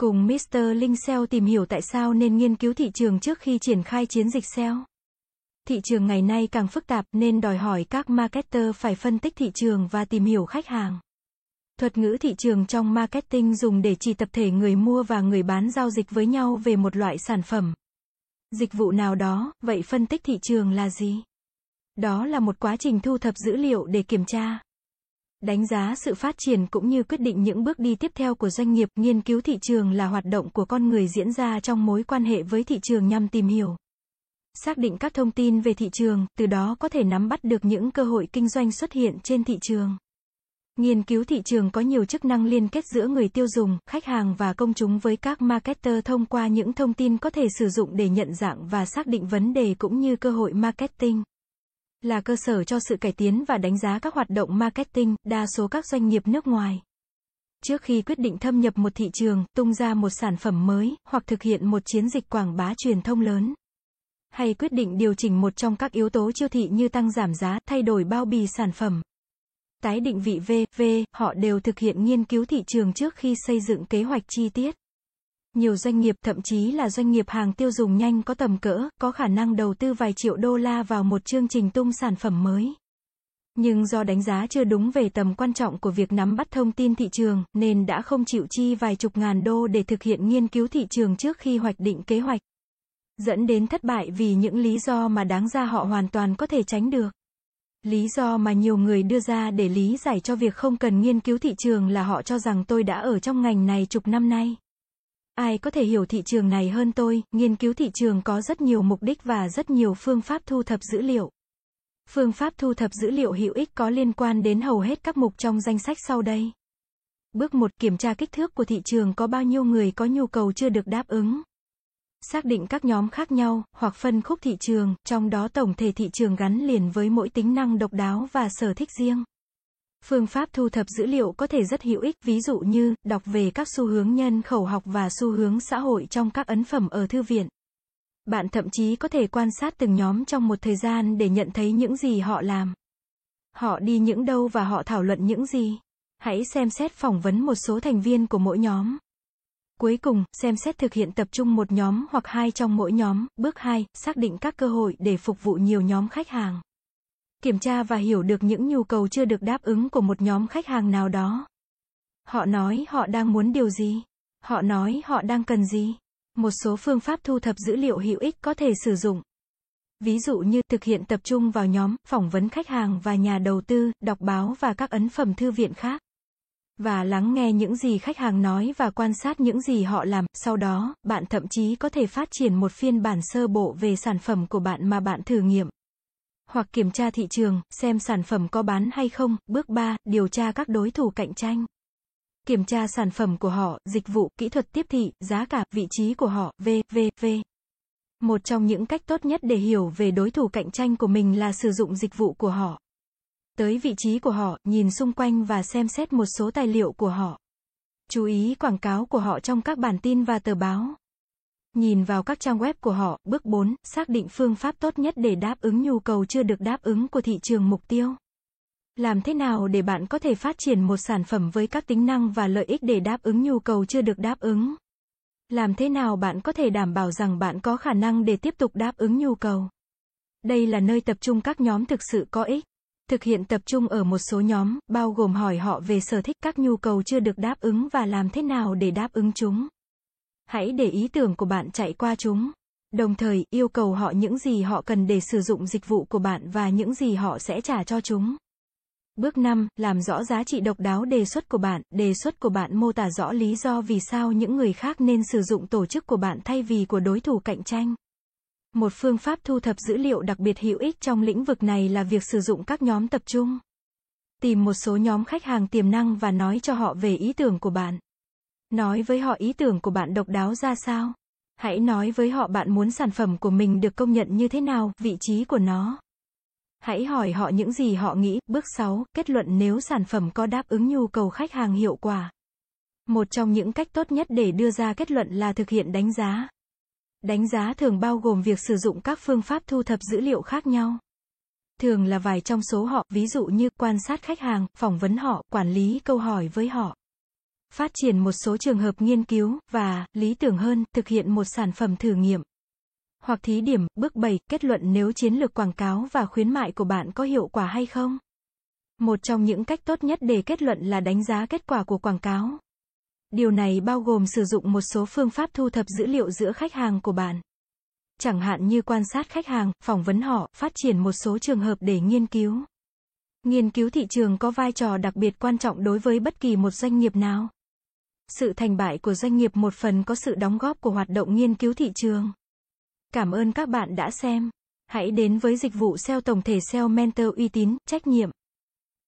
Cùng Mr. Link SEO tìm hiểu tại sao nên nghiên cứu thị trường trước khi triển khai chiến dịch SEO. Thị trường ngày nay càng phức tạp nên đòi hỏi các marketer phải phân tích thị trường và tìm hiểu khách hàng. Thuật ngữ thị trường trong marketing dùng để chỉ tập thể người mua và người bán giao dịch với nhau về một loại sản phẩm, dịch vụ nào đó, vậy phân tích thị trường là gì? Đó là một quá trình thu thập dữ liệu để kiểm tra, đánh giá sự phát triển cũng như quyết định những bước đi tiếp theo của doanh nghiệp. Nghiên cứu thị trường là hoạt động của con người diễn ra trong mối quan hệ với thị trường nhằm tìm hiểu, xác định các thông tin về thị trường, từ đó có thể nắm bắt được những cơ hội kinh doanh xuất hiện trên thị trường. Nghiên cứu thị trường có nhiều chức năng liên kết giữa người tiêu dùng, khách hàng và công chúng với các marketer thông qua những thông tin có thể sử dụng để nhận dạng và xác định vấn đề cũng như cơ hội marketing. Là cơ sở cho sự cải tiến và đánh giá các hoạt động marketing, đa số các doanh nghiệp nước ngoài, trước khi quyết định thâm nhập một thị trường, tung ra một sản phẩm mới, hoặc thực hiện một chiến dịch quảng bá truyền thông lớn, hay quyết định điều chỉnh một trong các yếu tố siêu thị như tăng giảm giá, thay đổi bao bì sản phẩm, tái định vị v.v. Họ đều thực hiện nghiên cứu thị trường trước khi xây dựng kế hoạch chi tiết. Nhiều doanh nghiệp, thậm chí là doanh nghiệp hàng tiêu dùng nhanh có tầm cỡ, có khả năng đầu tư vài triệu đô la vào một chương trình tung sản phẩm mới. Nhưng do đánh giá chưa đúng về tầm quan trọng của việc nắm bắt thông tin thị trường, nên đã không chịu chi vài chục ngàn đô để thực hiện nghiên cứu thị trường trước khi hoạch định kế hoạch, dẫn đến thất bại vì những lý do mà đáng ra họ hoàn toàn có thể tránh được. Lý do mà nhiều người đưa ra để lý giải cho việc không cần nghiên cứu thị trường là họ cho rằng tôi đã ở trong ngành này chục năm nay, ai có thể hiểu thị trường này hơn tôi. Nghiên cứu thị trường có rất nhiều mục đích và rất nhiều phương pháp thu thập dữ liệu. Phương pháp thu thập dữ liệu hữu ích có liên quan đến hầu hết các mục trong danh sách sau đây. Bước 1. Kiểm tra kích thước của thị trường, có bao nhiêu người có nhu cầu chưa được đáp ứng. Xác định các nhóm khác nhau, hoặc phân khúc thị trường, trong đó tổng thể thị trường gắn liền với mỗi tính năng độc đáo và sở thích riêng. Phương pháp thu thập dữ liệu có thể rất hữu ích, ví dụ như, đọc về các xu hướng nhân khẩu học và xu hướng xã hội trong các ấn phẩm ở thư viện. Bạn thậm chí có thể quan sát từng nhóm trong một thời gian để nhận thấy những gì họ làm, họ đi những đâu và họ thảo luận những gì. Hãy xem xét phỏng vấn một số thành viên của mỗi nhóm. Cuối cùng, xem xét thực hiện tập trung một nhóm hoặc hai trong mỗi nhóm. Bước 2, xác định các cơ hội để phục vụ nhiều nhóm khách hàng. Kiểm tra và hiểu được những nhu cầu chưa được đáp ứng của một nhóm khách hàng nào đó. Họ nói họ đang muốn điều gì? Họ nói họ đang cần gì? Một số phương pháp thu thập dữ liệu hữu ích có thể sử dụng, ví dụ như thực hiện tập trung vào nhóm, phỏng vấn khách hàng và nhà đầu tư, đọc báo và các ấn phẩm thư viện khác, và lắng nghe những gì khách hàng nói và quan sát những gì họ làm. Sau đó, bạn thậm chí có thể phát triển một phiên bản sơ bộ về sản phẩm của bạn mà bạn thử nghiệm. Hoặc kiểm tra thị trường, xem sản phẩm có bán hay không. Bước 3, điều tra các đối thủ cạnh tranh. Kiểm tra sản phẩm của họ, dịch vụ, kỹ thuật tiếp thị, giá cả, vị trí của họ, v.v.v. Một trong những cách tốt nhất để hiểu về đối thủ cạnh tranh của mình là sử dụng dịch vụ của họ. Tới vị trí của họ, nhìn xung quanh và xem xét một số tài liệu của họ. Chú ý quảng cáo của họ trong các bản tin và tờ báo. Nhìn vào các trang web của họ. Bước 4, xác định phương pháp tốt nhất để đáp ứng nhu cầu chưa được đáp ứng của thị trường mục tiêu. Làm thế nào để bạn có thể phát triển một sản phẩm với các tính năng và lợi ích để đáp ứng nhu cầu chưa được đáp ứng? Làm thế nào bạn có thể đảm bảo rằng bạn có khả năng để tiếp tục đáp ứng nhu cầu? Đây là nơi tập trung các nhóm thực sự có ích. Thực hiện tập trung ở một số nhóm, bao gồm hỏi họ về sở thích, các nhu cầu chưa được đáp ứng và làm thế nào để đáp ứng chúng. Hãy để ý tưởng của bạn chạy qua chúng. Đồng thời, yêu cầu họ những gì họ cần để sử dụng dịch vụ của bạn và những gì họ sẽ trả cho chúng. Bước 5, làm rõ giá trị độc đáo đề xuất của bạn. Đề xuất của bạn mô tả rõ lý do vì sao những người khác nên sử dụng tổ chức của bạn thay vì của đối thủ cạnh tranh. Một phương pháp thu thập dữ liệu đặc biệt hữu ích trong lĩnh vực này là việc sử dụng các nhóm tập trung. Tìm một số nhóm khách hàng tiềm năng và nói cho họ về ý tưởng của bạn. Nói với họ ý tưởng của bạn độc đáo ra sao. Hãy nói với họ bạn muốn sản phẩm của mình được công nhận như thế nào, vị trí của nó. Hãy hỏi họ những gì họ nghĩ. Bước 6, kết luận nếu sản phẩm có đáp ứng nhu cầu khách hàng hiệu quả. Một trong những cách tốt nhất để đưa ra kết luận là thực hiện đánh giá. Đánh giá thường bao gồm việc sử dụng các phương pháp thu thập dữ liệu khác nhau. Thường là vài trong số họ, ví dụ như quan sát khách hàng, phỏng vấn họ, quản lý câu hỏi với họ. phát triển một số trường hợp nghiên cứu và, lý tưởng hơn, thực hiện một sản phẩm thử nghiệm hoặc thí điểm. Bước 7, kết luận nếu chiến lược quảng cáo và khuyến mại của bạn có hiệu quả hay không. Một trong những cách tốt nhất để kết luận là đánh giá kết quả của quảng cáo. Điều này bao gồm sử dụng một số phương pháp thu thập dữ liệu giữa khách hàng của bạn. Chẳng hạn như quan sát khách hàng, phỏng vấn họ, phát triển một số trường hợp để nghiên cứu. Nghiên cứu thị trường có vai trò đặc biệt quan trọng đối với bất kỳ một doanh nghiệp nào. Sự thành bại của doanh nghiệp một phần có sự đóng góp của hoạt động nghiên cứu thị trường. Cảm ơn các bạn đã xem. Hãy đến với dịch vụ SEO tổng thể SEO Mentor uy tín, trách nhiệm,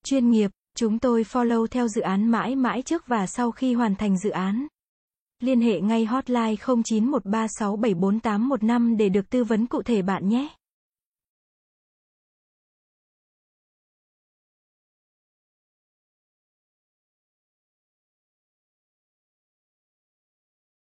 chuyên nghiệp. Chúng tôi follow theo dự án mãi mãi trước và sau khi hoàn thành dự án. Liên hệ ngay hotline 0913674815 để được tư vấn cụ thể bạn nhé.